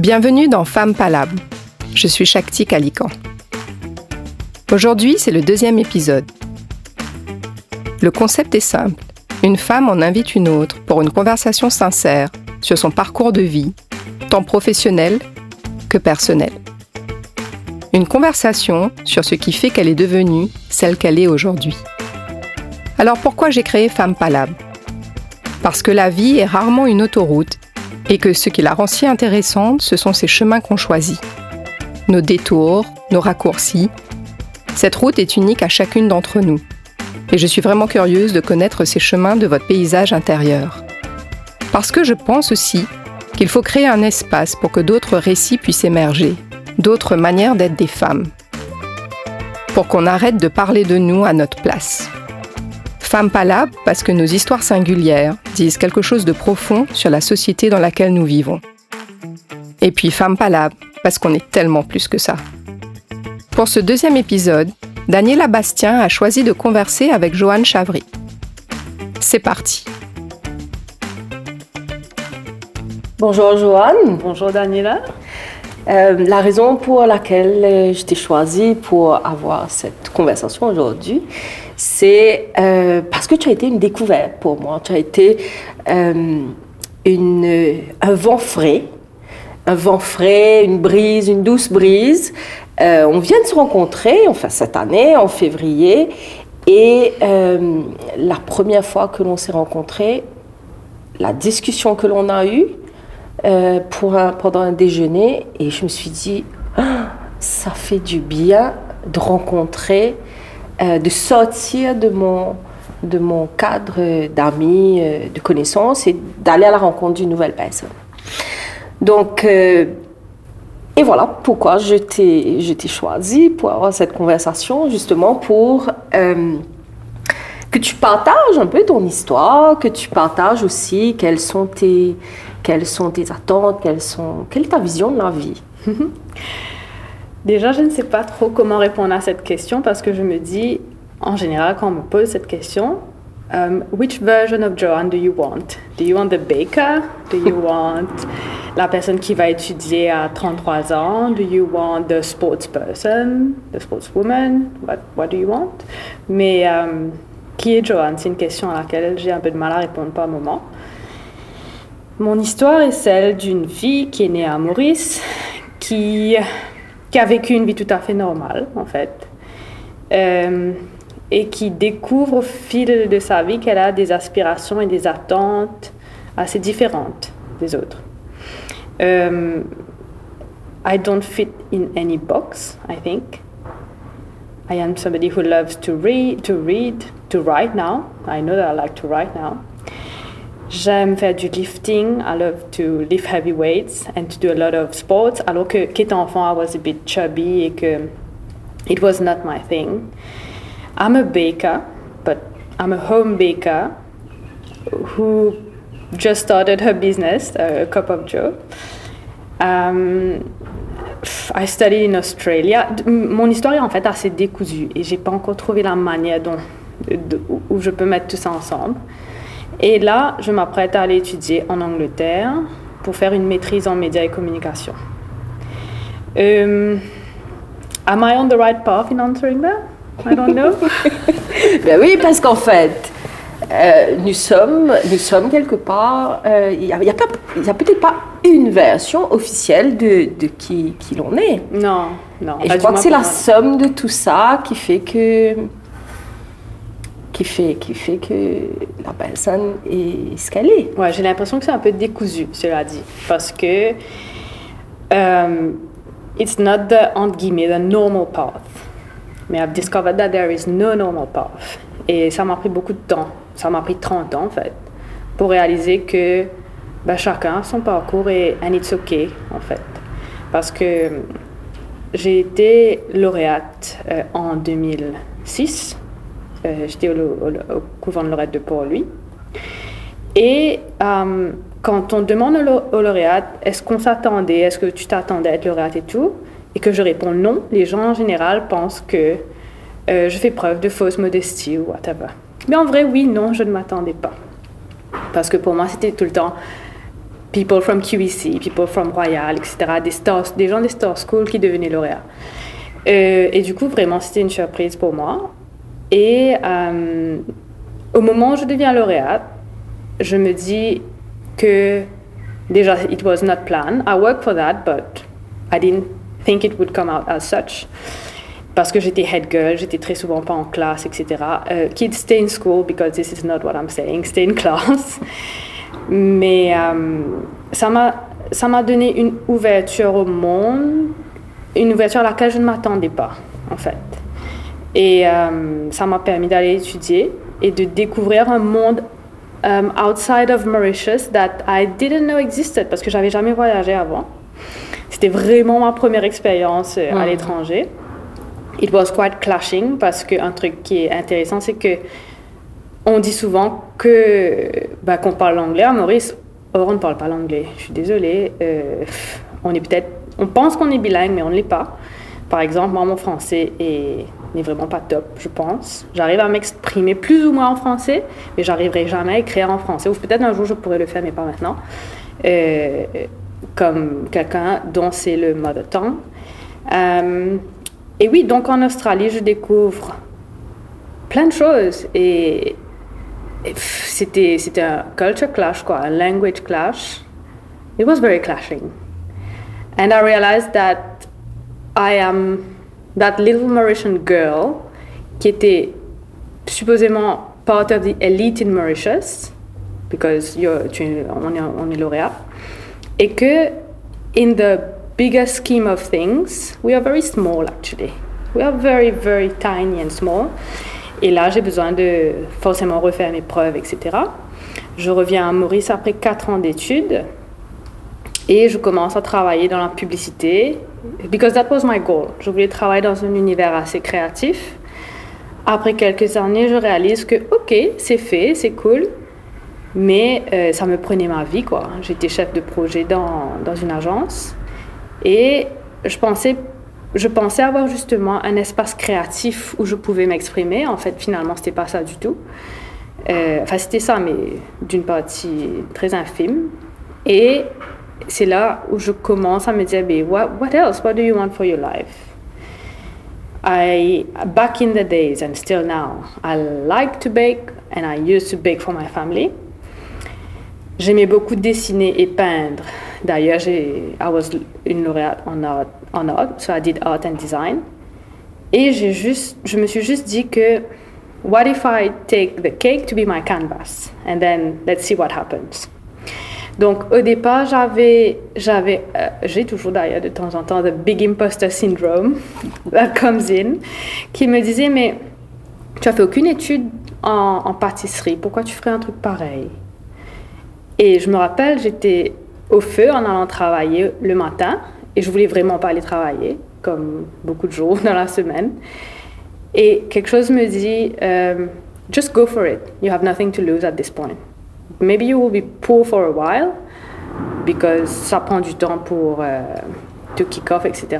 Bienvenue dans Femme Palabre. Je suis Shakti Kalikan. Aujourd'hui, c'est le deuxième épisode. Le concept est simple. Une femme en invite une autre pour une conversation sincère sur son parcours de vie, tant professionnel que personnel. Une conversation sur ce qui fait qu'elle est devenue celle qu'elle est aujourd'hui. Alors pourquoi j'ai créé Femme Palabre ? Parce que la vie est rarement une autoroute et que ce qui la rend si intéressante, ce sont ces chemins qu'on choisit. Nos détours, nos raccourcis. Cette route est unique à chacune d'entre nous. Et je suis vraiment curieuse de connaître ces chemins de votre paysage intérieur. Parce que je pense aussi qu'il faut créer un espace pour que d'autres récits puissent émerger, d'autres manières d'être des femmes. Pour qu'on arrête de parler de nous à notre place. Femme Palabre parce que nos histoires singulières disent quelque chose de profond sur la société dans laquelle nous vivons. Et puis Femme Palabre parce qu'on est tellement plus que ça. Pour ce deuxième épisode, Daniela Bastien a choisi de converser avec Joanne Chavry. C'est parti. Bonjour Joanne. Bonjour Daniela. La raison pour laquelle je t'ai choisie pour avoir cette conversation aujourd'hui, c'est parce que tu as été une découverte pour moi. Tu as été un vent frais. Un vent frais, une brise, une douce brise. On vient de se rencontrer, enfin cette année, en février, et la première fois que l'on s'est rencontrés, la discussion que l'on a eue pendant un déjeuner, et je me suis dit, ah, ça fait du bien de rencontrer, de sortir de mon cadre d'amis, de connaissances, et d'aller à la rencontre d'une nouvelle personne. Donc, et voilà pourquoi je t'ai choisi pour avoir cette conversation, justement pour que tu partages un peu ton histoire, que tu partages aussi quelles sont tes attentes, quelle est ta vision de la vie. Déjà, je ne sais pas trop comment répondre à cette question parce que je me dis, en général, quand on me pose cette question, which version of Joanne do you want? Do you want the baker? Do you want la personne qui va étudier à 33 ans? Do you want the sports person? The sportswoman? What do you want? Mais qui est Joanne? C'est une question à laquelle j'ai un peu de mal à répondre par moment. Mon histoire est celle d'une fille qui est née à Maurice, qui a vécu une vie tout à fait normale, en fait. Et qui découvre au fil de sa vie qu'elle a des aspirations et des attentes assez différentes des autres. I don't fit in any box, I think. I am somebody who loves to read, to write now. I know that I like to write now. J'aime faire du lifting. I love to lift heavy weights and to do a lot of sports. Alors que, qu'étant enfant, I was a bit chubby et que it was not my thing. I'm a baker, but I'm a home baker who just started her business, a cup of joe. I studied in Australia. Mon histoire est en fait assez décousue et j'ai pas encore trouvé la manière où je peux mettre tout ça ensemble. Et là, je m'apprête à aller étudier en Angleterre pour faire une maîtrise en médias et communication. Am I on the right path in answering that? I don't know. Ben oui, parce qu'en fait, nous sommes quelque part. Il n'y a peut-être pas une version officielle de qui l'on est. Non. Et je crois que c'est la somme de tout ça qui fait que que la personne est ce qu'elle est. Ouais, j'ai l'impression que c'est un peu décousu, cela dit, parce que it's not the entre guillemets the normal path. Mais I've discovered that there is no normal path. Et ça m'a pris beaucoup de temps. Ça m'a pris 30 ans, en fait, pour réaliser que chacun a son parcours et and it's okay, en fait. Parce que j'ai été lauréate en 2006. J'étais au couvent de Lorette de Port-Louis. Et quand on demande aux lauréates, est-ce que tu t'attendais à être lauréate et tout, et que je réponds non, les gens en général pensent que je fais preuve de fausse modestie ou whatever. Mais en vrai, oui, non, je ne m'attendais pas. Parce que pour moi, c'était tout le temps people from QEC, people from Royal, etc., des gens des Star School qui devenaient lauréats. Et du coup, vraiment, c'était une surprise pour moi. Et au moment où je deviens lauréate, je me dis que déjà, it was not planned. I worked for that, but I didn't think it would come out as such. Parce que j'étais head girl, j'étais très souvent pas en classe, etc. Kids, stay in school because this is not what I'm saying. Stay in class. Mais ça m'a donné une ouverture au monde, une ouverture à laquelle je ne m'attendais pas, en fait. Et ça m'a permis d'aller étudier et de découvrir un monde outside of Mauritius that I didn't know existed, parce que j'avais jamais voyagé avant. C'était vraiment ma première expérience à l'étranger. It was quite clashing, parce qu'un truc qui est intéressant, c'est que on dit souvent qu'on parle l'anglais à Maurice. Or, on ne parle pas l'anglais. Je suis désolée. On pense qu'on est bilingue, mais on ne l'est pas. Par exemple, moi, mon français n'est vraiment pas top, je pense. J'arrive à m'exprimer plus ou moins en français, mais je n'arriverai jamais à écrire en français. Ou peut-être un jour, je pourrais le faire, mais pas maintenant. Comme quelqu'un dont c'est le mother tongue. Et oui, donc en Australie, je découvre plein de choses. Et c'était un culture clash, quoi, un language clash. It was very clashing. And I realized that I am that little Mauritian girl qui était supposément part of the elite in Mauritius, because on est lauréat, et que in the bigger scheme of things, we are very small actually. We are very, very tiny and small. Et là, j'ai besoin de forcément refaire mes preuves, etc. Je reviens à Maurice après 4 ans d'études et je commence à travailler dans la publicité. Because that was my goal. Je voulais travailler dans un univers assez créatif. Après quelques années, je réalise que, ok, c'est fait, c'est cool, mais ça me prenait ma vie, quoi. J'étais chef de projet dans une agence et je pensais avoir justement un espace créatif où je pouvais m'exprimer. En fait, finalement, c'était pas ça du tout. C'était ça, mais d'une partie très infime. Et c'est là où je commence à me dire, mais what else? What do you want for your life? Back in the days and still now, I like to bake and I used to bake for my family. J'aimais beaucoup dessiner et peindre. D'ailleurs, I was une lauréate en art, so I did art and design. Et je me suis juste dit que, what if I take the cake to be my canvas? And then, let's see what happens. Donc, au départ, j'ai toujours d'ailleurs de temps en temps, the big imposter syndrome that comes in, qui me disait, mais tu n'as fait aucune étude en pâtisserie, pourquoi tu ferais un truc pareil? Et je me rappelle, j'étais au feu en allant travailler le matin, et je voulais vraiment pas aller travailler, comme beaucoup de jours dans la semaine. Et quelque chose me dit, just go for it. You have nothing to lose at this point. Maybe you will be poor for a while, because ça prend du temps pour to kick off, etc.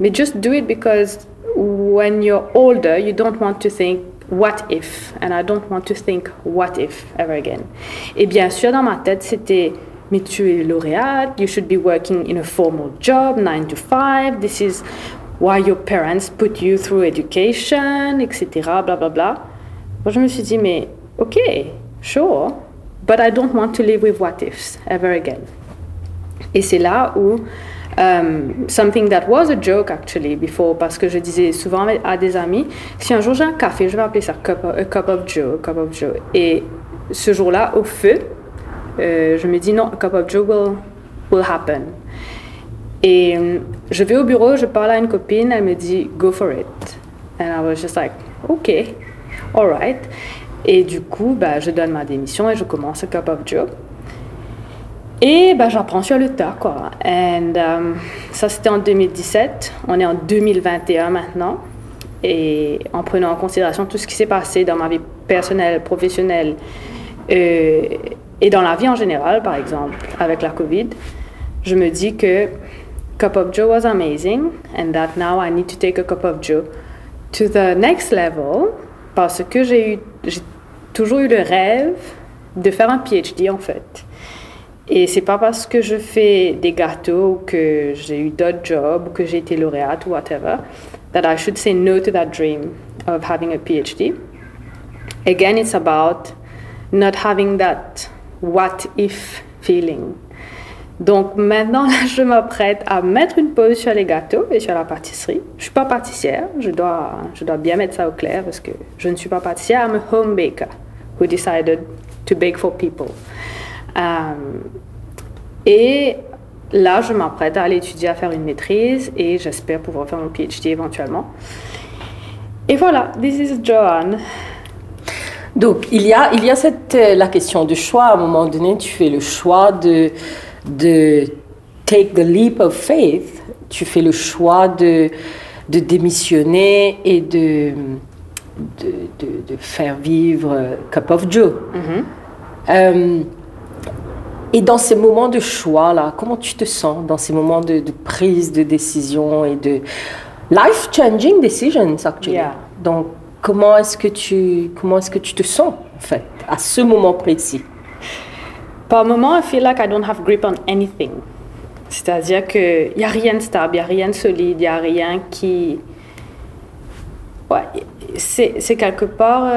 Mais just do it because when you're older, you don't want to think what if, and I don't want to think what if ever again. Et bien sûr, dans ma tête, c'était, mais tu es lauréate, you should be working in a formal job, 9 to 5, this is why your parents put you through education, etc., bla bla bla. Moi, je me suis dit, mais ok, sure, but I don't want to live with what ifs ever again. Et c'est là où, something that was a joke actually before, parce que je disais souvent à des amis, si un jour j'ai un café, je vais appeler ça a cup of joe. Et ce jour-là, au feu, je me dis non, a cup of joe will happen. Et je vais au bureau, je parle à une copine, elle me dit go for it. And I was just like, ok, all right. Et du coup, je donne ma démission et je commence a cup of joe. Et j'apprends sur le tas, quoi. And ça, c'était en 2017. On est en 2021 maintenant. Et en prenant en considération tout ce qui s'est passé dans ma vie personnelle, professionnelle, et dans la vie en général, par exemple, avec la COVID, je me dis que cup of joe was amazing and that now I need to take a cup of joe to the next level, parce que j'ai toujours eu le rêve de faire un PhD, en fait. Et c'est pas parce que je fais des gâteaux ou que j'ai eu d'autres jobs ou que j'ai été lauréate ou whatever that I should say no to that dream of having a PhD. Again, it's about not having that what if feeling. Donc maintenant, là, je m'apprête à mettre une pause sur les gâteaux et sur la pâtisserie. Je suis pas pâtissière, je dois bien mettre ça au clair parce que je ne suis pas pâtissière. I'm a home baker who decided to bake for people. Et là, je m'apprête à aller étudier, à faire une maîtrise et j'espère pouvoir faire mon PhD éventuellement. Et voilà, this is Joanne. Donc, il y a la question du choix. À un moment donné, tu fais le choix de take the leap of faith. Tu fais le choix de démissionner et de faire vivre Cup of Joe. Mm-hmm. Et dans ces moments de choix là, comment tu te sens dans ces moments de prise de décision et de life changing decisions actually? Yeah. Donc comment est-ce que tu te sens en fait à ce moment précis? Par moment, I feel like I don't have grip on anything. C'est-à-dire que il y a rien de stable, il y a rien de solide, il y a rien qui c'est quelque part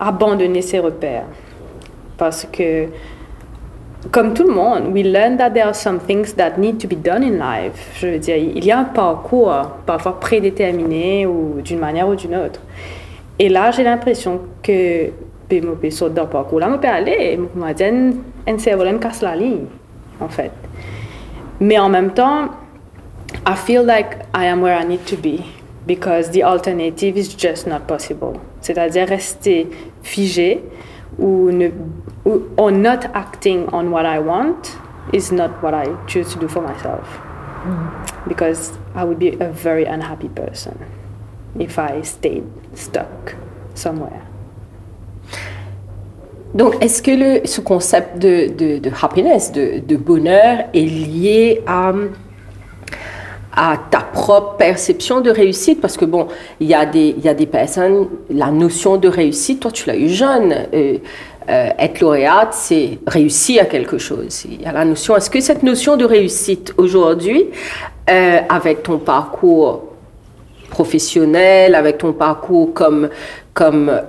abandonner ses repères parce que comme tout le monde, we learn that there are some things that need to be done in life. Je veux dire, il y a un parcours parfois prédéterminé ou d'une manière ou d'une autre. Et là, j'ai l'impression que je saute d'un parcours. Là, je peux aller, je me dis, un cerveau me casse la ligne, en fait. Mais en même temps, I feel like I am where I need to be because the alternative is just not possible. C'est-à-dire rester figé or not acting on what I want is not what I choose to do for myself. Mm-hmm. Because I would be a very unhappy person if I stayed stuck somewhere. Donc, est-ce que ce concept de happiness, de bonheur, est lié à ta propre perception de réussite? Parce que bon, il y a des personnes, la notion de réussite, toi tu l'as eu jeune, être lauréate, c'est réussir à quelque chose. Il y a la notion, est-ce que cette notion de réussite aujourd'hui, avec ton parcours professionnel, avec ton parcours comme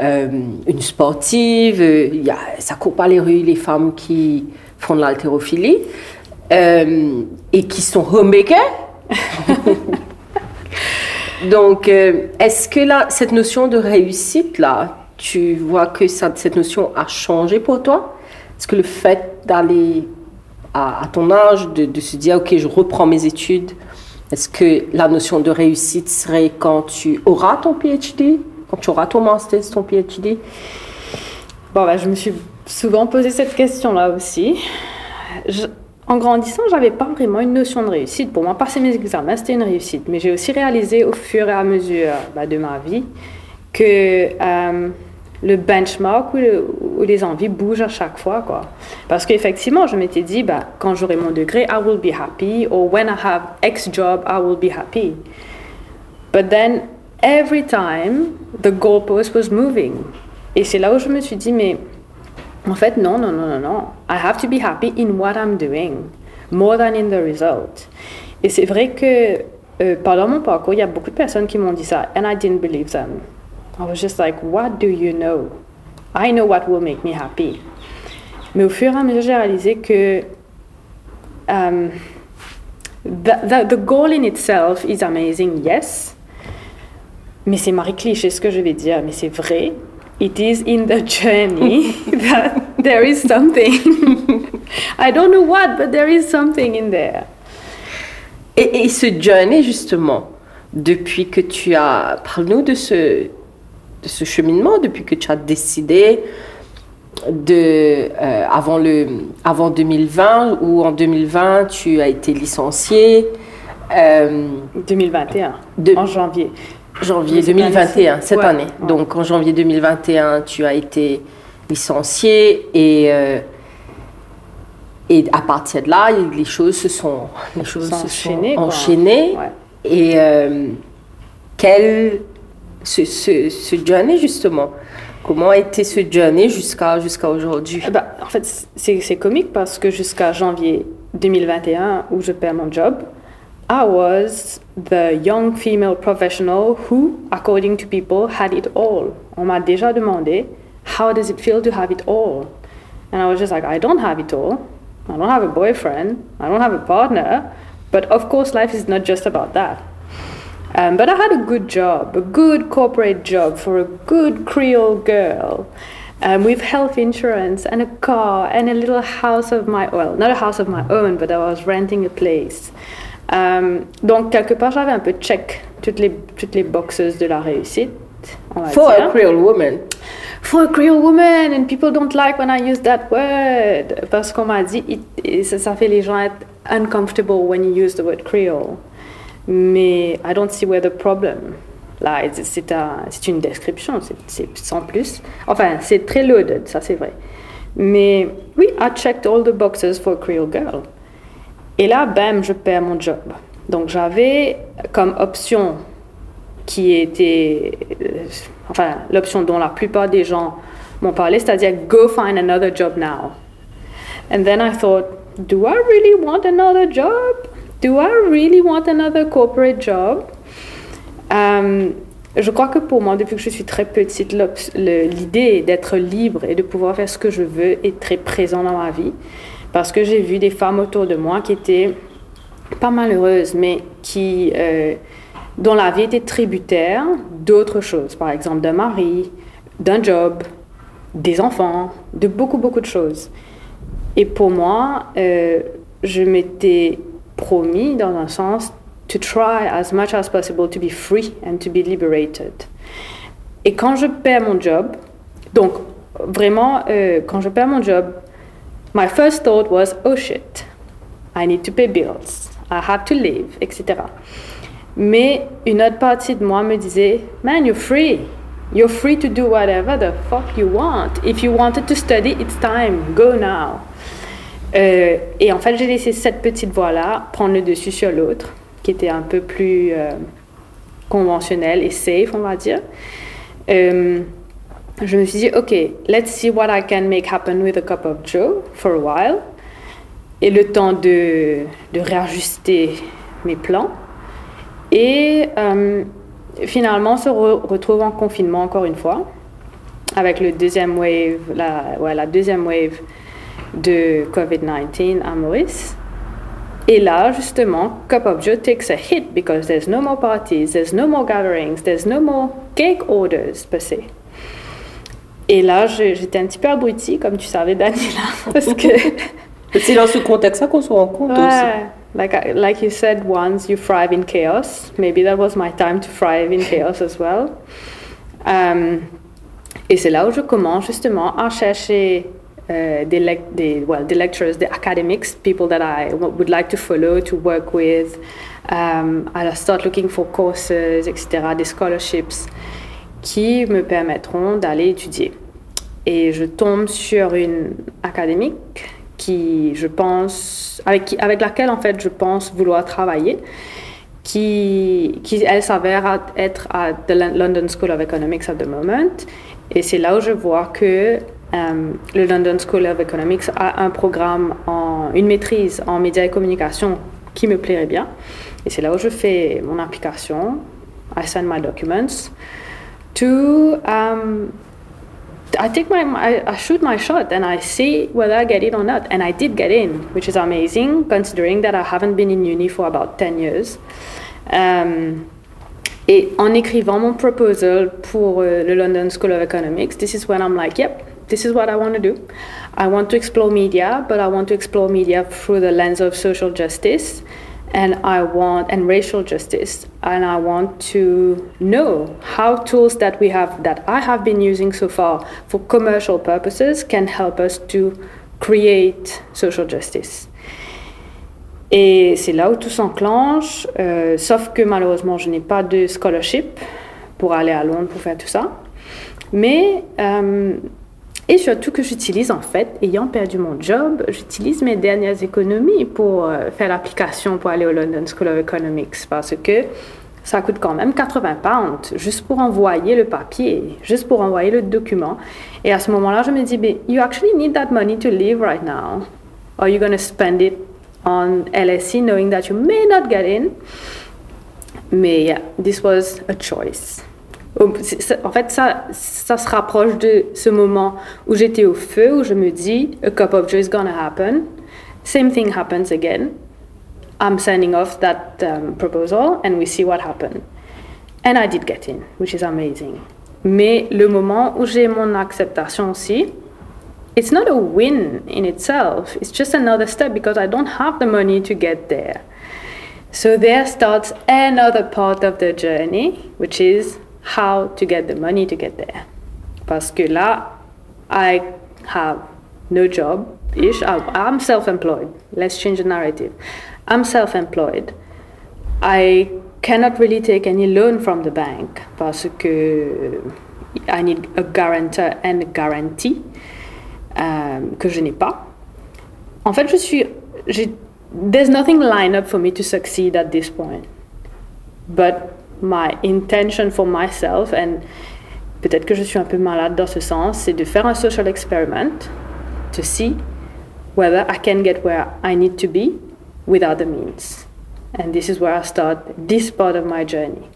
une sportive, ça court pas les rues les femmes qui font de l'haltérophilie et qui sont homemakers? Donc, est-ce que là, cette notion de réussite là, tu vois que cette notion a changé pour toi? Est-ce que le fait d'aller à ton âge, de se dire ok, je reprends mes études, est-ce que la notion de réussite serait quand tu auras ton PhD, quand tu auras ton master's, ton PhD? Bon, je me suis souvent posé cette question là aussi. En grandissant, je n'avais pas vraiment une notion de réussite. Pour moi, passer mes examens, c'était une réussite. Mais j'ai aussi réalisé au fur et à mesure de ma vie que le benchmark ou les envies bougent à chaque fois, quoi. Parce qu'effectivement, je m'étais dit, quand j'aurai mon degré, I will be happy, or when I have X job, I will be happy. But then, every time, the goalpost was moving. Et c'est là où je me suis dit, mais en fait, non. I have to be happy in what I'm doing, more than in the result. Et c'est vrai que pendant mon parcours, il y a beaucoup de personnes qui m'ont dit ça, and I didn't believe them. I was just like, what do you know? I know what will make me happy. Mais au fur et à mesure, j'ai réalisé que the goal in itself is amazing, yes. Mais c'est Marie-Cliché ce que je vais dire, mais c'est vrai. It is in the journey that there is something. I don't know what, but there is something in there. Et ce journey, justement, depuis que tu as... Parle-nous de ce cheminement, depuis que tu as décidé avant 2020, ou en 2020, tu as été licenciée. 2021, en janvier. Janvier 2021, cette année. Ouais. Donc, en janvier 2021, tu as été licenciée et à partir de là, les choses se sont enchaînées. Ouais. Et quelle ce journey, justement, Comment a été ce journey jusqu'à aujourd'hui? En fait, c'est comique parce que jusqu'à janvier 2021, où je perds mon job, I was the young female professional who, according to people, had it all. On m'a déjà demandé, how does it feel to have it all? And I was just like, I don't have it all. I don't have a boyfriend. I don't have a partner. But of course, life is not just about that. But I had a good job, a good corporate job for a good Creole girl, with health insurance and a car and a little house of my own. Well, not a house of my own, but I was renting a place. Donc, quelque part, j'avais un peu check toutes les boxes de la réussite. For a Creole woman. For a Creole woman, and people don't like when I use that word. Parce qu'on m'a dit, ça fait les gens être uncomfortable when you use the word Creole. Mais I don't see where the problem lies. C'est une description, c'est sans plus. Enfin, c'est très loaded, ça c'est vrai. Mais oui, I checked all the boxes for a Creole girl. Et là, bam, je perds mon job. Donc j'avais comme option qui était, enfin, l'option dont la plupart des gens m'ont parlé, c'est-à-dire « go find another job now ». And then I thought, do I really want another job? Do I really want another corporate job? Je crois que pour moi, depuis que je suis très petite, l'idée d'être libre et de pouvoir faire ce que je veux est très présente dans ma vie. Parce que j'ai vu des femmes autour de moi qui étaient pas malheureuses, mais dont la vie était tributaire d'autres choses. Par exemple, d'un mari, d'un job, des enfants, de beaucoup, beaucoup de choses. Et pour moi, je m'étais promis dans un sens to try as much as possible to be free and to be liberated. Et quand je perds mon job, donc vraiment quand je perds mon job, my first thought was oh shit, I need to pay bills, I have to live, etc. Mais une autre partie de moi me disait man, you're free to do whatever the fuck you want. If you wanted to study, it's time, go now. Et en fait, j'ai laissé cette petite voix-là prendre le dessus sur l'autre, qui était un peu plus conventionnelle et safe, on va dire. Je me suis dit, OK, let's see what I can make happen with a cup of joe for a while. Et le temps de réajuster mes plans. Et finalement, on se retrouve en confinement encore une fois, avec le deuxième wave, la deuxième wave de COVID-19 à Maurice. Et là, justement, Cup of Joe takes a hit because there's no more parties, there's no more gatherings, there's no more cake orders, per se. Et là, j'étais un petit peu abrutie, comme tu savais, Daniela, parce que... C'est dans ce contexte-là qu'on se rend compte aussi. Like you said once, you thrive in chaos. Maybe that was my time to thrive in chaos as well. Et c'est là où je commence justement à chercher... the lecturers, the academics, people that I would like to follow, to work with. I'll start looking for courses, etc., des scholarships qui me permettront d'aller étudier. Et je tombe sur une académique avec laquelle en fait je pense vouloir travailler, qui elle s'avère être à the London School of Economics at the moment. Et c'est là où je vois que le London School of Economics a un programme, une maîtrise en médias et communication qui me plairait bien. Et c'est là où je fais mon application, I send my documents, I shoot my shot and I see whether I get in or not. And I did get in, which is amazing, considering that I haven't been in uni for about 10 years. Et en écrivant mon proposal pour le London School of Economics, this is when I'm like, yep, this is what I want to do. I want to explore media, but I want to explore media through the lens of social justice and racial justice. And I want to know how tools that I have been using so far for commercial purposes can help us to create social justice. Et c'est là où tout s'enclenche, sauf que malheureusement, je n'ai pas de scholarship pour aller à Londres pour faire tout ça. Mais, et surtout que j'utilise en fait, ayant perdu mon job, j'utilise mes dernières économies pour faire l'application pour aller au London School of Economics. Parce que Ça coûte quand même 80 £ juste pour envoyer le papier, juste pour envoyer le document. Et à ce moment-là, je me dis, you actually need that money to live right now. Are you going to spend it on LSE knowing that you may not get in? Mais yeah, this was a choice. En fait, ça se rapproche de ce moment où j'étais au feu, où je me dis, a cup of joy is going to happen. Same thing happens again. I'm sending off that proposal and we see what happens. And I did get in, which is amazing. Mais le moment où j'ai mon acceptation aussi, it's not a win in itself. It's just another step because I don't have the money to get there. So there starts another part of the journey, which is how to get the money to get there. Parce que là, I have no job-ish. I'm self-employed. Let's change the narrative. I'm self-employed. I cannot really take any loan from the bank parce que I need a guarantor and a guarantee que je n'ai pas. En fait, there's nothing lined up for me to succeed at this point. But my intention for myself, and peut-être que je suis un peu malade dans ce sens, c'est de faire un social experiment to see whether I can get where I need to be without the means. And this is where I start this part of my journey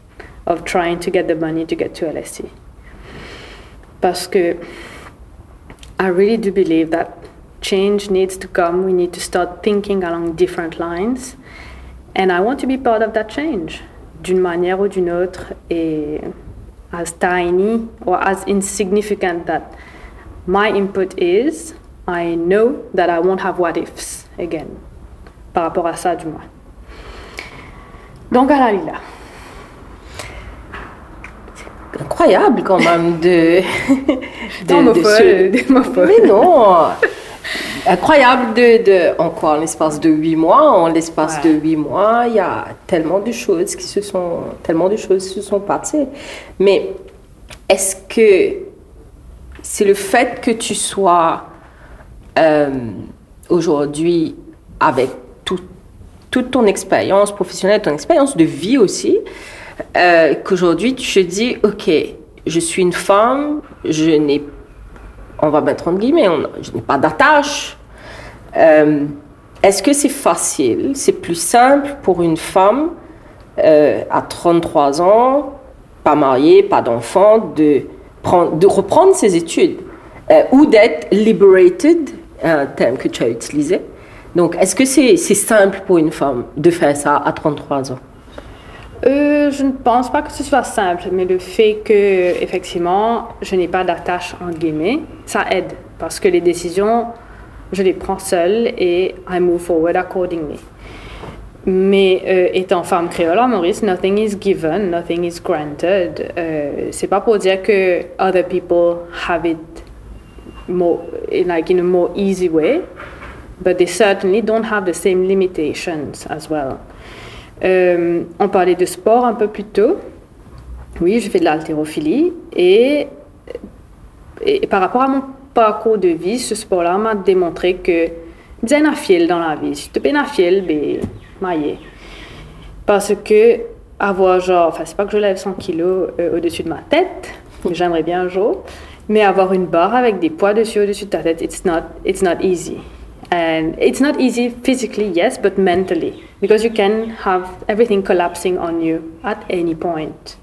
of trying to get the money to get to LSE. Parce que I really do believe that change needs to come. We need to start thinking along different lines. And I want to be part of that change, d'une manière ou d'une autre. Et as tiny or as insignificant that my input is, I know that I won't have what ifs again. Par rapport à ça, du moins. Donc, à la Lila. C'est incroyable, quand même, de mais non! Incroyable encore en l'espace de 8 mois, de 8 mois, il y a tellement de choses qui se sont passées. Mais est-ce que c'est le fait que tu sois aujourd'hui avec toute ton expérience professionnelle, ton expérience de vie aussi, qu'aujourd'hui tu te dis, ok, je suis une femme, je n'ai pas d'attache. Est-ce que c'est facile, c'est plus simple pour une femme à 33 ans, pas mariée, pas d'enfant, de reprendre ses études ou d'être liberated, un terme que tu as utilisé? Donc, est-ce que c'est simple pour une femme de faire ça à 33 ans? Je ne pense pas que ce soit simple, mais le fait que, effectivement, je n'ai pas d'attache, entre guillemets, ça aide. Parce que les décisions, je les prends seule et I move forward accordingly. Mais étant femme créole à Maurice, nothing is given, nothing is granted. C'est pas pour dire que other people have it more, like in a more easy way. But they certainly don't have the same limitations as well. On parlait de sport un peu plus tôt. Oui, je fais de l'haltérophilie. Et par rapport à mon parcours de vie, ce sport-là m'a démontré que j'ai un fil dans la vie. Si tu as un fil, ben, maillé. Parce que avoir c'est pas que je lève 100 kilos au-dessus de ma tête, j'aimerais bien un jour, mais avoir une barre avec des poids dessus au-dessus de ta tête, it's not easy. And it's not easy physically, yes, but mentally, because you can have everything collapsing on you at any point.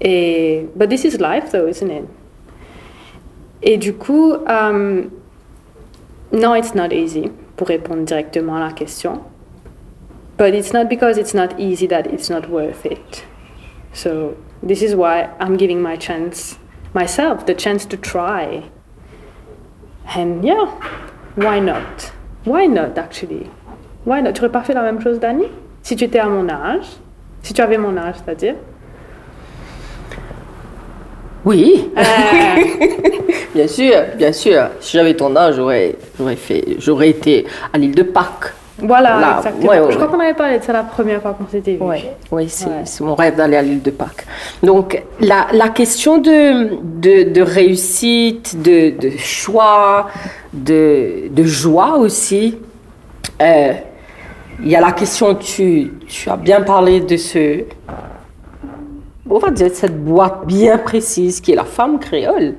But this is life, though, isn't it? Et du coup, no, it's not easy, pour répondre directement à la question. But it's not because it's not easy that it's not worth it. So this is why I'm giving myself the chance to try. And yeah. Why not, actually? Why not? Tu aurais pas fait la même chose, Dani? Si tu étais à mon âge? Si tu avais mon âge, c'est-à-dire? Oui. Bien sûr. Si j'avais ton âge, j'aurais été à l'île de Pâques. Voilà, là, exactement. Ouais. Je crois qu'on avait parlé de ça la première fois qu'on s'était vu. Oui, c'est mon rêve d'aller à l'île de Pâques. Donc, la question de réussite, de choix, de joie aussi, il y a la question, tu as bien parlé de ce on va dire, cette boîte bien précise qui est la femme créole.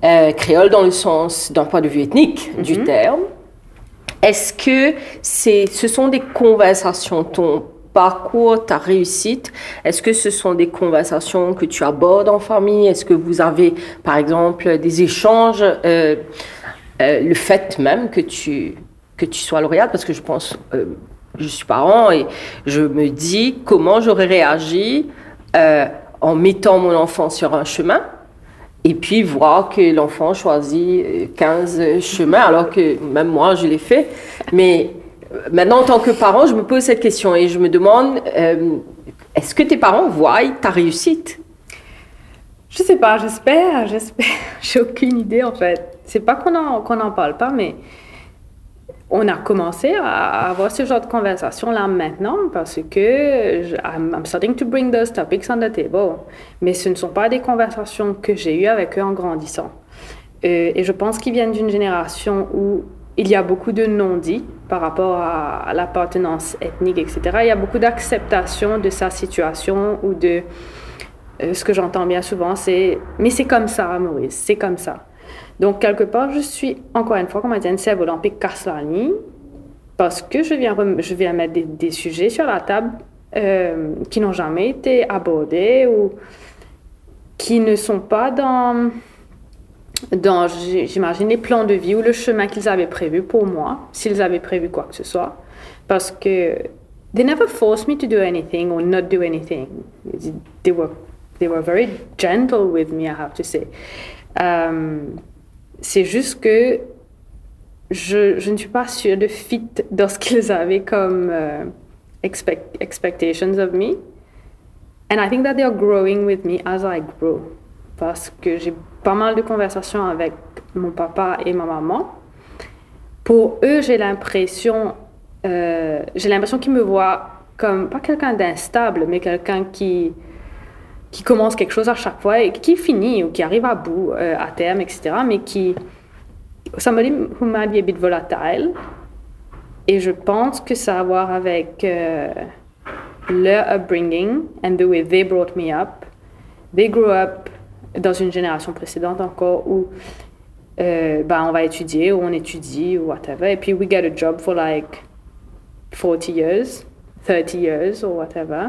Mm-hmm. Créole dans le sens, d'un point de vue ethnique mm-hmm. du terme. Est-ce que ce sont des conversations, ton parcours, ta réussite, est-ce que ce sont des conversations que tu abordes en famille? Est-ce que vous avez, par exemple, des échanges, le fait même que tu sois lauréate? Parce que je pense, je suis parent et je me dis comment j'aurais réagi en mettant mon enfant sur un chemin. Et puis, voir que l'enfant choisit 15 chemins, alors que même moi, je l'ai fait. Mais maintenant, en tant que parent, je me pose cette question et je me demande, est-ce que tes parents voient ta réussite? Je sais pas, j'espère. J'ai aucune idée, en fait. C'est pas qu'on en parle pas, mais on a commencé à avoir ce genre de conversation là maintenant parce que I'm starting to bring those topics on the table. Mais ce ne sont pas des conversations que j'ai eues avec eux en grandissant. Et je pense qu'ils viennent d'une génération où il y a beaucoup de non-dits par rapport à l'appartenance ethnique, etc. Il y a beaucoup d'acceptation de sa situation ou de... ce que j'entends bien souvent, c'est « mais c'est comme ça, Maurice, c'est comme ça ». Donc, quelque part, je suis, encore une fois, comme on dit, une sève olympique Kaslani, parce que je viens mettre des sujets sur la table qui n'ont jamais été abordés ou qui ne sont pas dans, j'imagine, les plans de vie ou le chemin qu'ils avaient prévu pour moi, s'ils avaient prévu quoi que ce soit. Parce que they never forced me to do anything or not do anything. They were very gentle with me, I have to say. C'est juste que je ne suis pas sûre de fit dans ce qu'ils avaient comme expectations of me. And I think that they are growing with me as I grow. Parce que j'ai pas mal de conversations avec mon papa et ma maman. Pour eux, j'ai l'impression qu'ils me voient comme pas quelqu'un d'instable, mais quelqu'un qui commence quelque chose à chaque fois et qui finit ou qui arrive à bout, à terme, etc. Mais qui... somebody who might be a bit volatile. Et je pense que ça a à voir avec leur upbringing and the way they brought me up. They grew up dans une génération précédente encore où on va étudier ou on étudie ou whatever. Et puis we get a job for like 40 years, 30 years or whatever.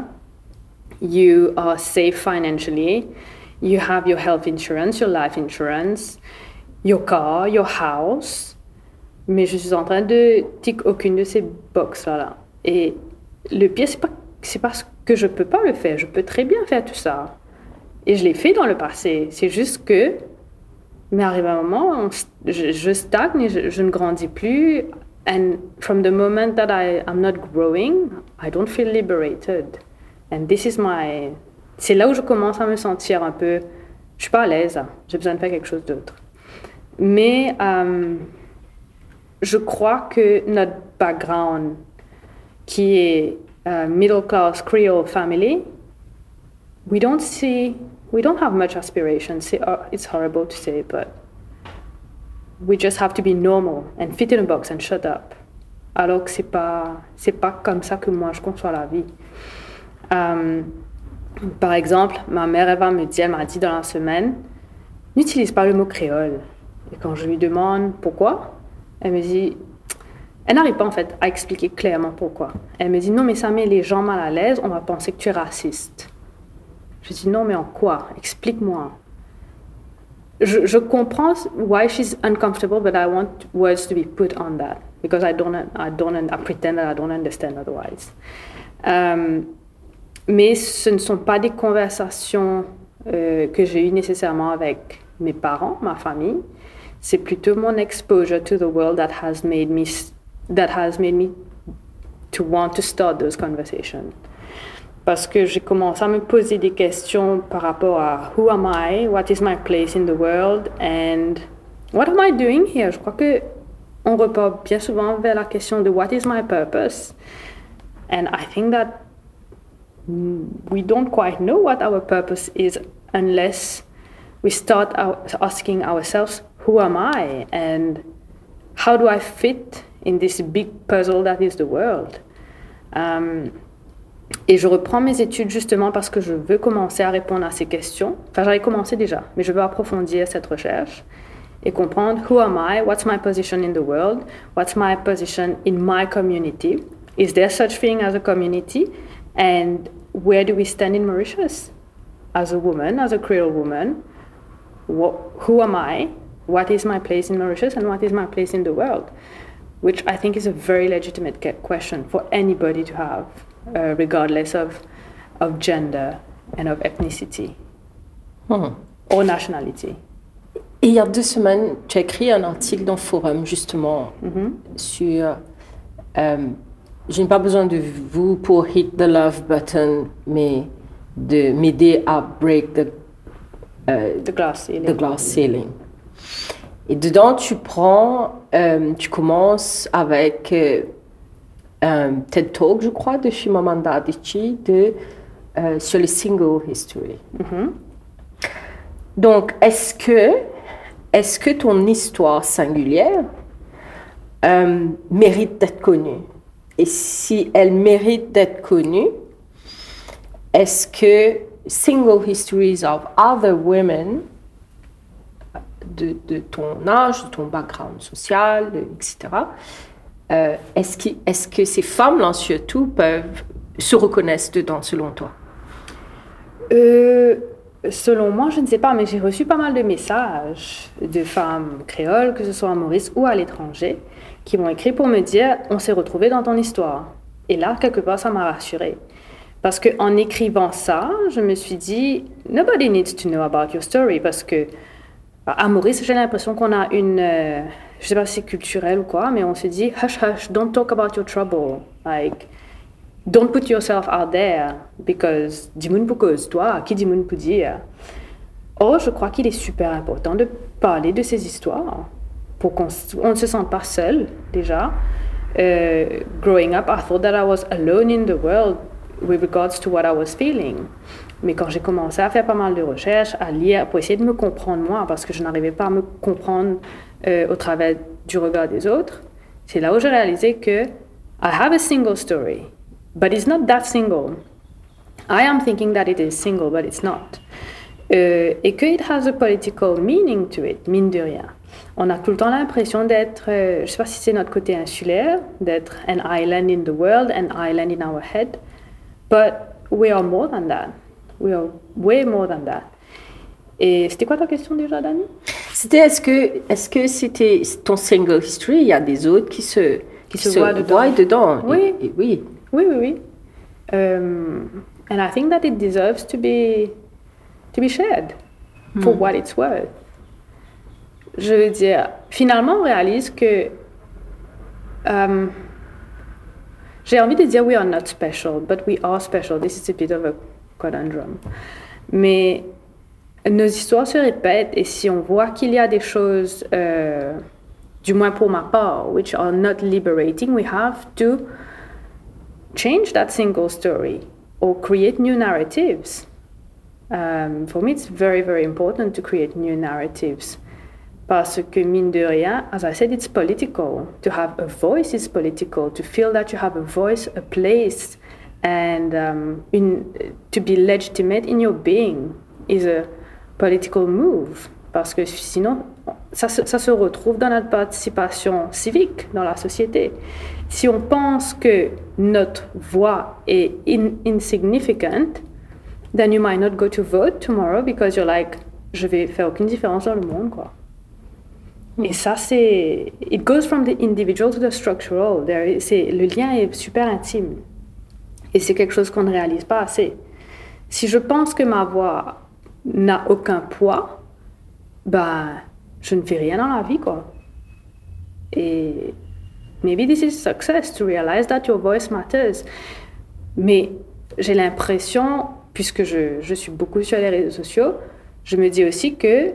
You are safe financially, you have your health insurance, your life insurance, your car, your house. Mais je suis en train de tick aucune de ces boxes-là. Et le pire, c'est parce que je peux pas le faire. Je peux très bien faire tout ça. Et je l'ai fait dans le passé. C'est juste que, mais arrive un moment, je stagne, je ne grandis plus. And from the moment that I'm not growing, I don't feel liberated. And this is my... C'est là où je commence à me sentir un peu... Je suis pas à l'aise, j'ai besoin de faire quelque chose d'autre. Mais je crois que notre background, qui est middle class Creole family, we don't have much aspiration. It's horrible to say, but we just have to be normal and fit in a box and shut up. Alors que c'est pas comme ça que moi je conçois la vie. Par exemple, ma mère, elle m'a dit dans la semaine, n'utilise pas le mot créole. Et quand je lui demande pourquoi, elle me dit, elle n'arrive pas en fait à expliquer clairement pourquoi. Elle me dit, non mais ça met les gens mal à l'aise, on va penser que tu es raciste. Je dis, non mais en quoi? Explique-moi. Je comprends why she's uncomfortable, but I want words to be put on that. Because I pretend that I don't understand otherwise. Mais ce ne sont pas des conversations que j'ai eues nécessairement avec mes parents, ma famille. C'est plutôt mon exposure to the world that has made me to want to start those conversations. Parce que j'ai commencé à me poser des questions par rapport à who am I, what is my place in the world, and what am I doing here? Je crois qu'on repart bien souvent vers la question de what is my purpose. And I think that we don't quite know what our purpose is unless we start asking ourselves, who am I and how do I fit in this big puzzle that is the world? Et je reprends mes études justement parce que je veux commencer à répondre à ces questions. Enfin, j'avais commencé déjà, mais je veux approfondir cette recherche et comprendre « Who am I? What's my position in the world? What's my position in my community? Is there such thing as a community? And where do we stand in Mauritius? As a woman, as a Creole woman, who am I? What is my place in Mauritius and what is my place in the world?" Which I think is a very legitimate question for anybody to have. Regardless of gender and of ethnicity or nationality. Et il y a 2 semaines, tu as écrit un article dans Forum justement sur je n'ai pas besoin de vous pour hit the love button, mais de m'aider à break the glass ceiling. The glass ceiling. Et dedans, tu prends, tu commences avec un TED Talk, je crois, de Chimamanda Adichie sur le single history. Mm-hmm. Donc, est-ce que ton histoire singulière mérite d'être connue? Et si elle mérite d'être connue, est-ce que single histories of other women de ton âge, de ton background social, etc., est-ce que ces femmes-là, surtout, peuvent se reconnaissent dedans, selon toi? Selon moi, je ne sais pas, mais j'ai reçu pas mal de messages de femmes créoles, que ce soit à Maurice ou à l'étranger, qui m'ont écrit pour me dire « on s'est retrouvés dans ton histoire ». Et là, quelque part, ça m'a rassurée. Parce qu'en écrivant ça, je me suis dit « nobody needs to know about your story » parce que à Maurice, j'ai l'impression qu'on a une... je ne sais pas si c'est culturel ou quoi, mais on se dit « hush, hush, don't talk about your trouble ». Like, « don't put yourself out there, because dimoun because toi, qui dimoun pour dire ». Or, je crois qu'il est super important de parler de ces histoires, pour qu'on ne se sente pas seul, déjà. Growing up, I thought that I was alone in the world with regards to what I was feeling. Mais quand j'ai commencé à faire pas mal de recherches, à lire, pour essayer de me comprendre moi, parce que je n'arrivais pas à me comprendre au travers du regard des autres, c'est là où j'ai réalisé que I have a single story, but it's not that single. I am thinking that it is single, but it's not. Et que it has a political meaning to it, mine de rien. On a tout le temps l'impression d'être, je ne sais pas si c'est notre côté insulaire, d'être an island in the world, an island in our head, but we are more than that. We are way more than that. Et c'était quoi ta question déjà, Dani? C'était est-ce que c'était ton single history, il y a des autres qui se voient dedans. Oui. Oui. And I think that it deserves to be shared for what it's worth. Je veux dire, finalement, on réalise que j'ai envie de dire we are not special, but we are special. This is a bit of a conundrum. Mais nos histoires se répètent et si on voit qu'il y a des choses, du moins pour ma part, which are not liberating, we have to change that single story or create new narratives. For me, it's very, very important to create new narratives. Parce que mine de rien, as I said, it's political. To have a voice is political. To feel that you have a voice, a place, and to be legitimate in your being is a political move. Parce que sinon, ça se retrouve dans notre participation civique dans la société. Si on pense que notre voix est insignificant, then you might not go to vote tomorrow because you're like, je vais faire aucune différence dans le monde, quoi. Et ça, c'est... It goes from the individual to the structural. Le lien est super intime. Et c'est quelque chose qu'on ne réalise pas assez. Si je pense que ma voix n'a aucun poids, ben, je ne fais rien dans la vie, quoi. Et maybe this is success, to realize that your voice matters. Mais j'ai l'impression, puisque je suis beaucoup sur les réseaux sociaux, je me dis aussi que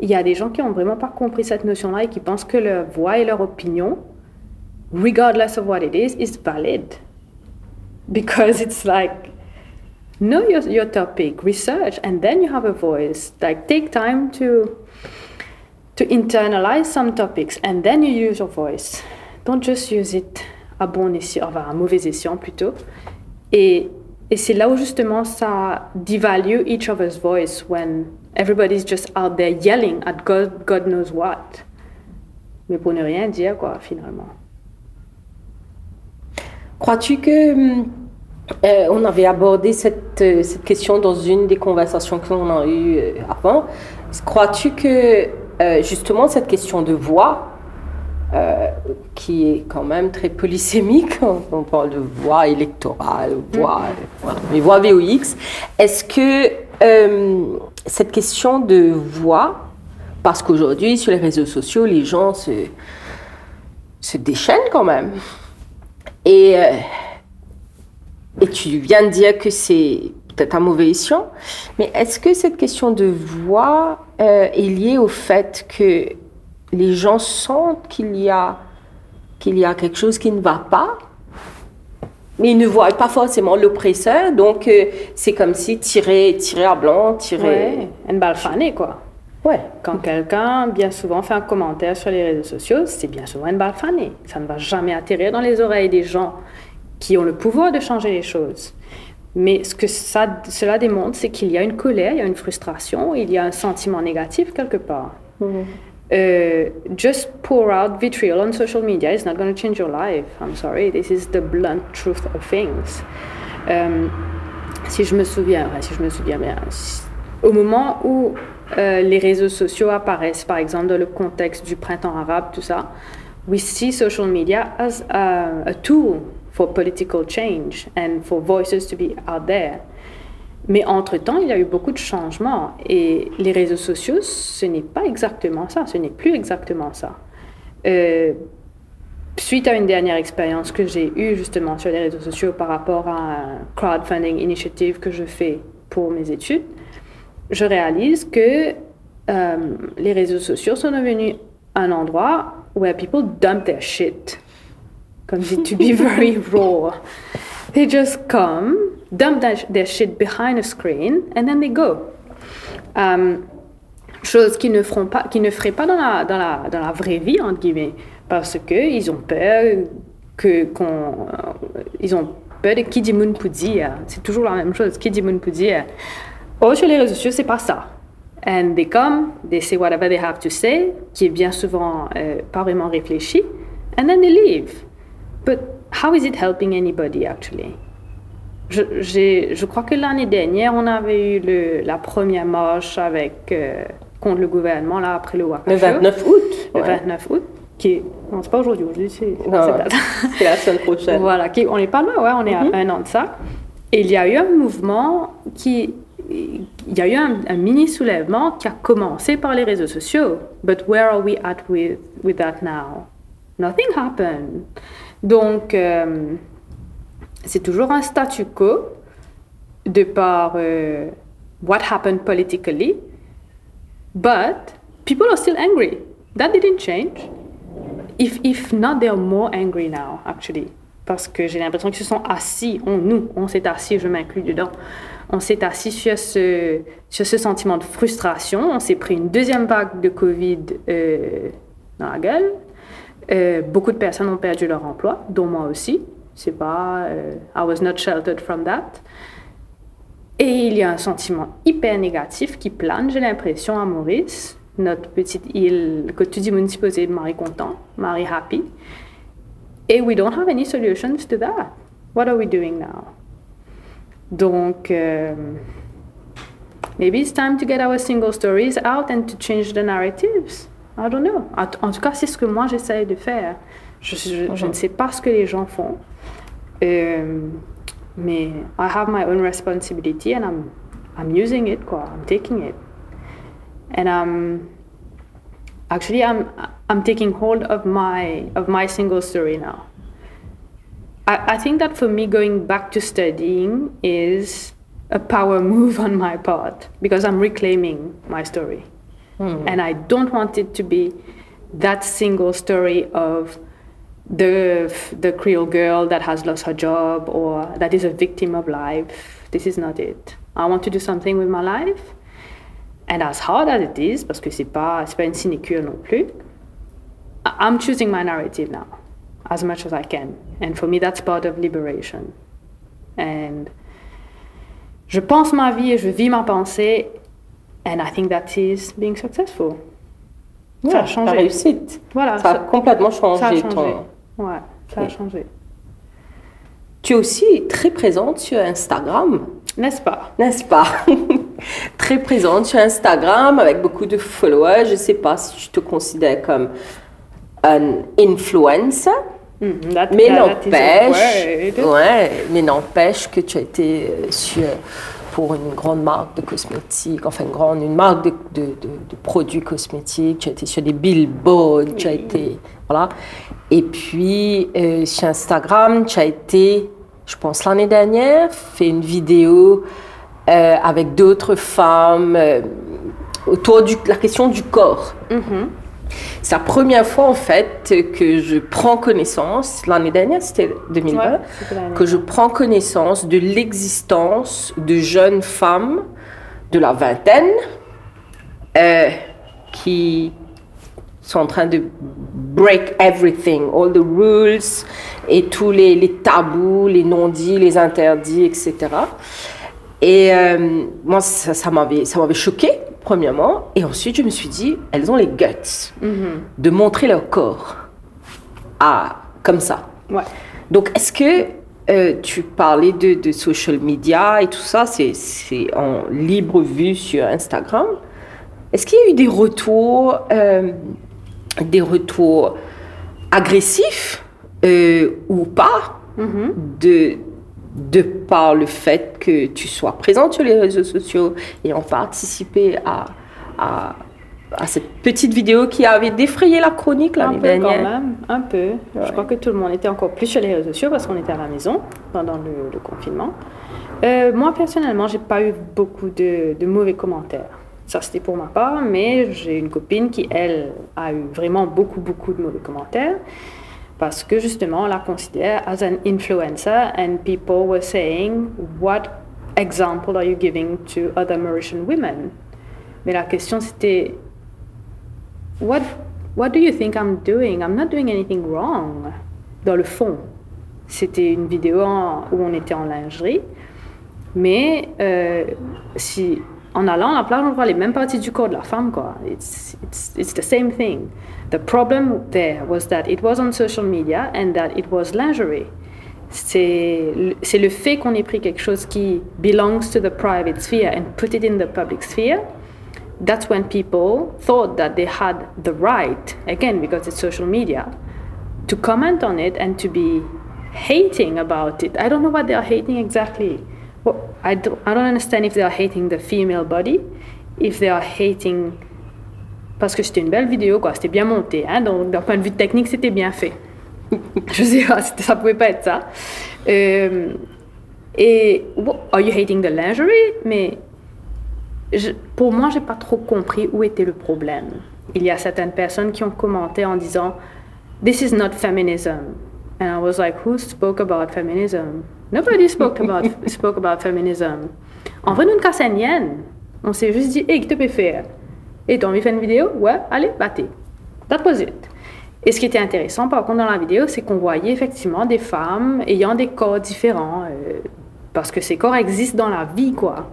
il y a des gens qui n'ont vraiment pas compris cette notion-là et qui pensent que leur voix et leur opinion, regardless of what it is valid. Because it's like, know your topic, research, and then you have a voice. Like, take time to internalize some topics, and then you use your voice. Don't just use it à bon escient, enfin à mauvais escient plutôt, Et c'est là où justement ça devalue each other's voice when everybody's just out there yelling at God knows what. Mais pour ne rien dire, quoi, finalement. Crois-tu que... on avait abordé cette question dans une des conversations que l'on a eues avant. Crois-tu que justement cette question de voix, qui est quand même très polysémique, on parle de voix électorale, voix, mais voix VOX, est-ce que cette question de voix, parce qu'aujourd'hui sur les réseaux sociaux, les gens se déchaînent quand même, et tu viens de dire que c'est peut-être un mauvais escient, mais est-ce que cette question de voix est liée au fait que les gens sentent qu'il y a quelque chose qui ne va pas, mais ils ne voient pas forcément l'oppresseur, donc c'est comme si tirer à blanc, tirer... Ouais, une balle fanée, quoi. Ouais. Quand quelqu'un, bien souvent, fait un commentaire sur les réseaux sociaux, c'est bien souvent une balle fanée. Ça ne va jamais atterrir dans les oreilles des gens qui ont le pouvoir de changer les choses. Mais ce que cela démontre, c'est qu'il y a une colère, il y a une frustration, il y a un sentiment négatif quelque part. Mm-hmm. Just pour out vitriol on social media is not going to change your life. I'm sorry, this is the blunt truth of things. Si je me souviens bien, au moment où les réseaux sociaux apparaissent, par exemple dans le contexte du printemps arabe, tout ça, we see social media as a tool for political change and for voices to be out there. Mais entre-temps, il y a eu beaucoup de changements et les réseaux sociaux, ce n'est plus exactement ça. Suite à une dernière expérience que j'ai eue justement sur les réseaux sociaux par rapport à un crowdfunding initiative que je fais pour mes études, je réalise que les réseaux sociaux sont devenus un endroit where people dump their shit. Comme dit, to be very raw. They just come, dump their shit behind a screen, and then they go. Chose qu'ils ne feraient pas dans la vraie vie, entre guillemets, parce qu'ils ont peur de qui dit moun pou dire. C'est toujours la même chose, qui dit moun pou dire. Oh, sur les réseaux sociaux, c'est pas ça. And they come, they say whatever they have to say, qui est bien souvent pas vraiment réfléchi, and then they leave. But how is it helping anybody, actually? Je crois que l'année dernière, on avait eu la première marche contre le gouvernement, là, après le Wakasho. Le 29 août. Ouais. Le 29 août, non, c'est pas aujourd'hui, c'est la semaine prochaine. Voilà, on n'est pas loin, ouais, on est à un an de ça. Et il y a eu un mouvement il y a eu un mini-soulèvement qui a commencé par les réseaux sociaux. But where are we at with that now? Nothing happened. Donc, c'est toujours un statu quo de par what happened politically, but people are still angry. That didn't change. If not, they are more angry now, actually. Parce que j'ai l'impression qu'ils se sont assis, on s'est assis, je m'inclus dedans, on s'est assis sur ce sentiment de frustration, on s'est pris une deuxième vague de Covid dans la gueule. Beaucoup de personnes ont perdu leur emploi, dont moi aussi. C'est pas... I was not sheltered from that. Et il y a un sentiment hyper négatif qui plane, j'ai l'impression, à Maurice, notre petite île que tu dis municipalité de Marie Content, Marie Happy. Et we don't have any solutions to that. What are we doing now? Donc, maybe it's time to get our single stories out and to change the narratives. I don't know. En tout cas, c'est ce que moi j'essaie de faire. Je ne sais pas ce que les gens font, mais I have my own responsibility and I'm using it, quoi. I'm taking it, and I'm taking hold of my single story now. I think that for me, going back to studying is a power move on my part because I'm reclaiming my story. Mm-hmm. And I don't want it to be that single story of the Creole girl that has lost her job or that is a victim of life. This is not it. I want to do something with my life. And as hard as it is, parce que c'est pas une sinecure non plus, I'm choosing my narrative now as much as I can. And for me, that's part of liberation. And je pense ma vie et je vis ma pensée. And I think that is being successful. Ouais, ça a changé. La réussite. Voilà, ça a complètement changé. Ça a changé. Ton... Ouais, ça a changé. Tu es aussi très présente sur Instagram. N'est-ce pas Très présente sur Instagram avec beaucoup de followers. Je ne sais pas si je te considère comme un influencer. Mais n'empêche que tu as été pour une grande marque de cosmétiques, enfin une marque de produits cosmétiques, tu as été sur des billboards, tu as été, voilà. Et puis sur Instagram, tu as été, je pense l'année dernière, fait une vidéo avec d'autres femmes autour de la question du corps. Mm-hmm. C'est la première fois, en fait, que je prends connaissance, l'année dernière, c'était 2020, que je prends connaissance de l'existence de jeunes femmes de la vingtaine qui sont en train de break everything, all the rules et tous les tabous, les non-dits, les interdits, etc. Et moi, ça m'avait choquée. Premièrement, et ensuite je me suis dit, elles ont les guts de montrer leur corps comme ça. Ouais. Donc est-ce que tu parlais de social media et tout ça, c'est en libre vue sur Instagram. Est-ce qu'il y a eu des retours agressifs ou pas de par le fait que tu sois présente sur les réseaux sociaux et en participer à cette petite vidéo qui avait défrayé la chronique l'année dernière. Un peu quand même. Ouais. Je crois que tout le monde était encore plus sur les réseaux sociaux parce qu'on était à la maison pendant le confinement. Moi, personnellement, je n'ai pas eu beaucoup de mauvais commentaires. Ça, c'était pour ma part, mais j'ai une copine qui, elle, a eu vraiment beaucoup de mauvais commentaires. Parce que justement, on la considère as an influencer, and people were saying, what example are you giving to other Mauritian women? Mais la question c'était, what do you think I'm doing? I'm not doing anything wrong. Dans le fond, c'était une vidéo où on était en lingerie, mais si en allant à la plage, on voit les mêmes parties du corps de la femme, quoi. It's the same thing. The problem there was that it was on social media and that it was lingerie. C'est le fait qu'on ait pris quelque chose qui belongs to the private sphere and put it in the public sphere. That's when people thought that they had the right, again, because it's social media, to comment on it and to be hating about it. I don't know what they are hating exactly. Well, I don't understand if they are hating the female body, if they are hating... Parce que c'était une belle vidéo, quoi. C'était bien monté, hein. Donc, d'un point de vue technique, c'était bien fait. Je sais pas, ça pouvait pas être ça. Et « Are you hating the lingerie ?» Mais pour moi, j'ai pas trop compris où était le problème. Il y a certaines personnes qui ont commenté en disant « This is not feminism ». And I was like, who spoke about feminism? Nobody spoke about feminism. En vrai, nous ne cassons rien. On s'est juste dit, hey, que te peux faire? Et t'as envie de faire une vidéo? Ouais, allez, battez. That was it. Et ce qui était intéressant, par contre, dans la vidéo, c'est qu'on voyait effectivement des femmes ayant des corps différents, parce que ces corps existent dans la vie, quoi.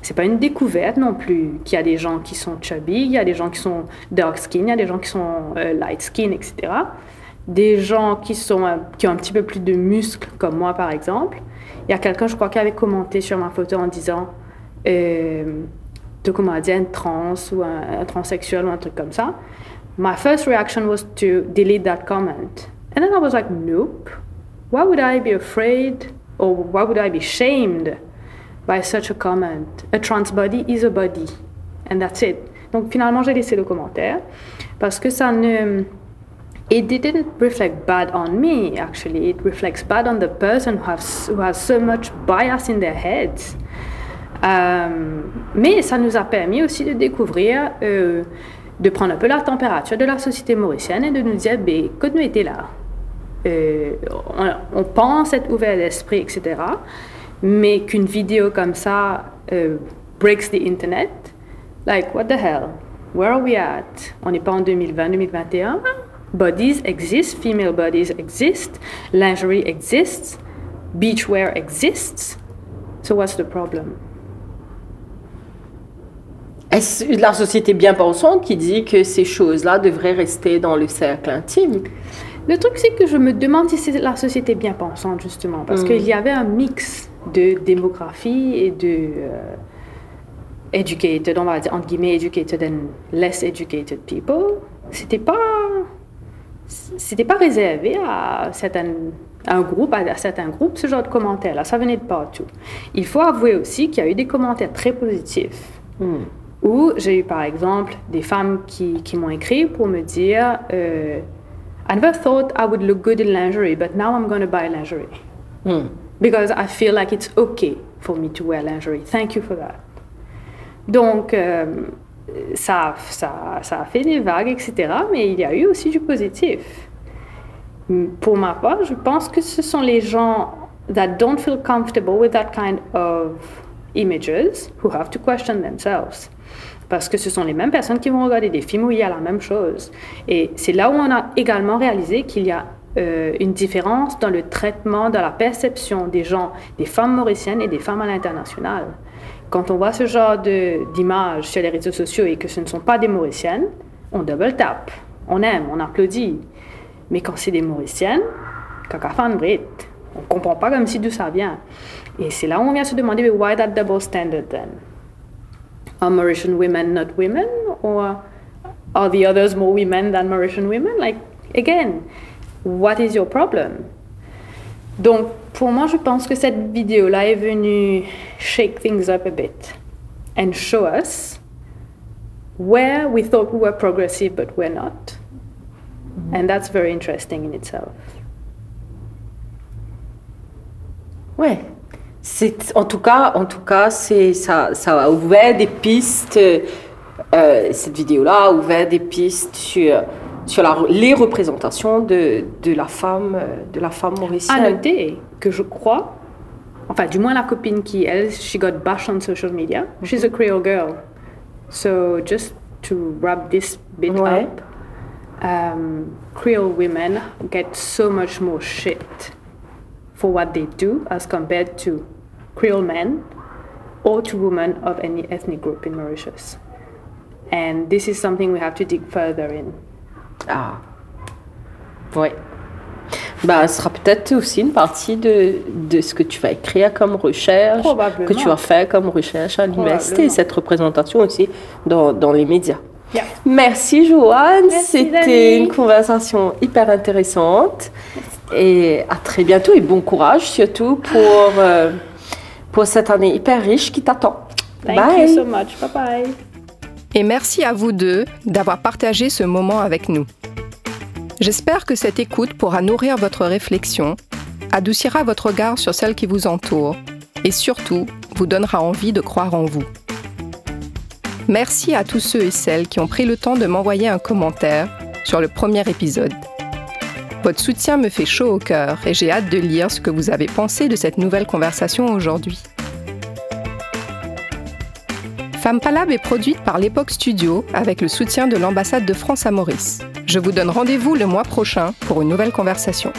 C'est pas une découverte non plus, qu'il y a des gens qui sont chubby, il y a des gens qui sont dark skin, il y a des gens qui sont light skin, etc. Des gens qui ont un petit peu plus de muscles, comme moi par exemple. Il y a quelqu'un, je crois, qui avait commenté sur ma photo en disant de comédienne trans ou un transsexuel ou un truc comme ça. My first reaction was to delete that comment. And then I was like, nope. Why would I be afraid or why would I be shamed by such a comment? A trans body is a body. And that's it. Donc finalement, j'ai laissé le commentaire parce que ça ne... It didn't reflect bad on me, actually. It reflects bad on the person who has so much bias in their heads. Mais ça nous a permis aussi de découvrir, de prendre un peu la température de la société mauricienne et de nous dire, ben, que nous étions là. On pense être ouvert d'esprit, etc. Mais qu'une vidéo comme ça breaks the internet, like, what the hell? Where are we at? On n'est pas en 2020, 2021? Bodies exist, female bodies exist, lingerie exists. beachwear exists. So what's the problem? Est-ce la société bien pensante qui dit que ces choses-là devraient rester dans le cercle intime? Le truc, c'est que je me demande si c'est la société bien pensante, justement, parce qu'il y avait un mix de démographie et de educated, on va dire, entre guillemets, educated and less educated people. C'était pas réservé à certains groupes, ce genre de commentaires-là. Ça venait de partout. Il faut avouer aussi qu'il y a eu des commentaires très positifs. Où j'ai eu, par exemple, des femmes qui m'ont écrit pour me dire « I never thought I would look good in lingerie, but now I'm going to buy lingerie. Because I feel like it's okay for me to wear lingerie. Thank you for that. » Donc, ça a fait des vagues, etc., mais il y a eu aussi du positif. Pour ma part, je pense que ce sont les gens that don't feel comfortable with that kind of images who have to question themselves. Parce que ce sont les mêmes personnes qui vont regarder des films où il y a la même chose. Et c'est là où on a également réalisé qu'il y a une différence dans le traitement, dans la perception des gens, des femmes mauriciennes et des femmes à l'international. Quand on voit ce genre d'images sur les réseaux sociaux et que ce ne sont pas des Mauriciennes, on double tape, on aime, on applaudit. Mais quand c'est des Mauriciennes, kakafan brit, on ne comprend pas comme si d'où ça vient. Et c'est là où on vient se demander, mais why that double standard then? Are Mauritian women not women? Or are the others more women than Mauritian women? Like, again, what is your problem? Donc, pour moi, je pense que cette vidéo-là est venue shake things up a bit and show us where we thought we were progressive, but we're not. And that's very interesting in itself. Ouais. C'est, en tout cas c'est, ça a ouvert des pistes, cette vidéo-là a ouvert des pistes sur les représentations de la femme mauricienne. À noter que je crois, enfin du moins la copine qui, elle, she got bashed on social media, she's a Creole girl. So just to wrap this bit up, Creole women get so much more shit for what they do as compared to Creole men or to women of any ethnic group in Mauritius. And this is something we have to dig further in. Ah, oui. Bah, ce sera peut-être aussi une partie de ce que tu vas écrire comme recherche, que tu vas faire comme recherche à l'université, cette représentation aussi dans les médias. Yeah. Merci Joanne, c'était Dani. Une conversation hyper intéressante. Et à très bientôt et bon courage surtout pour cette année hyper riche qui t'attend. Thank you so much. Bye bye. Et merci à vous deux d'avoir partagé ce moment avec nous. J'espère que cette écoute pourra nourrir votre réflexion, adoucira votre regard sur celles qui vous entourent et surtout vous donnera envie de croire en vous. Merci à tous ceux et celles qui ont pris le temps de m'envoyer un commentaire sur le premier épisode. Votre soutien me fait chaud au cœur et j'ai hâte de lire ce que vous avez pensé de cette nouvelle conversation aujourd'hui. Femme Palabre est produite par l'Époque Studio avec le soutien de l'ambassade de France à Maurice. Je vous donne rendez-vous le mois prochain pour une nouvelle conversation.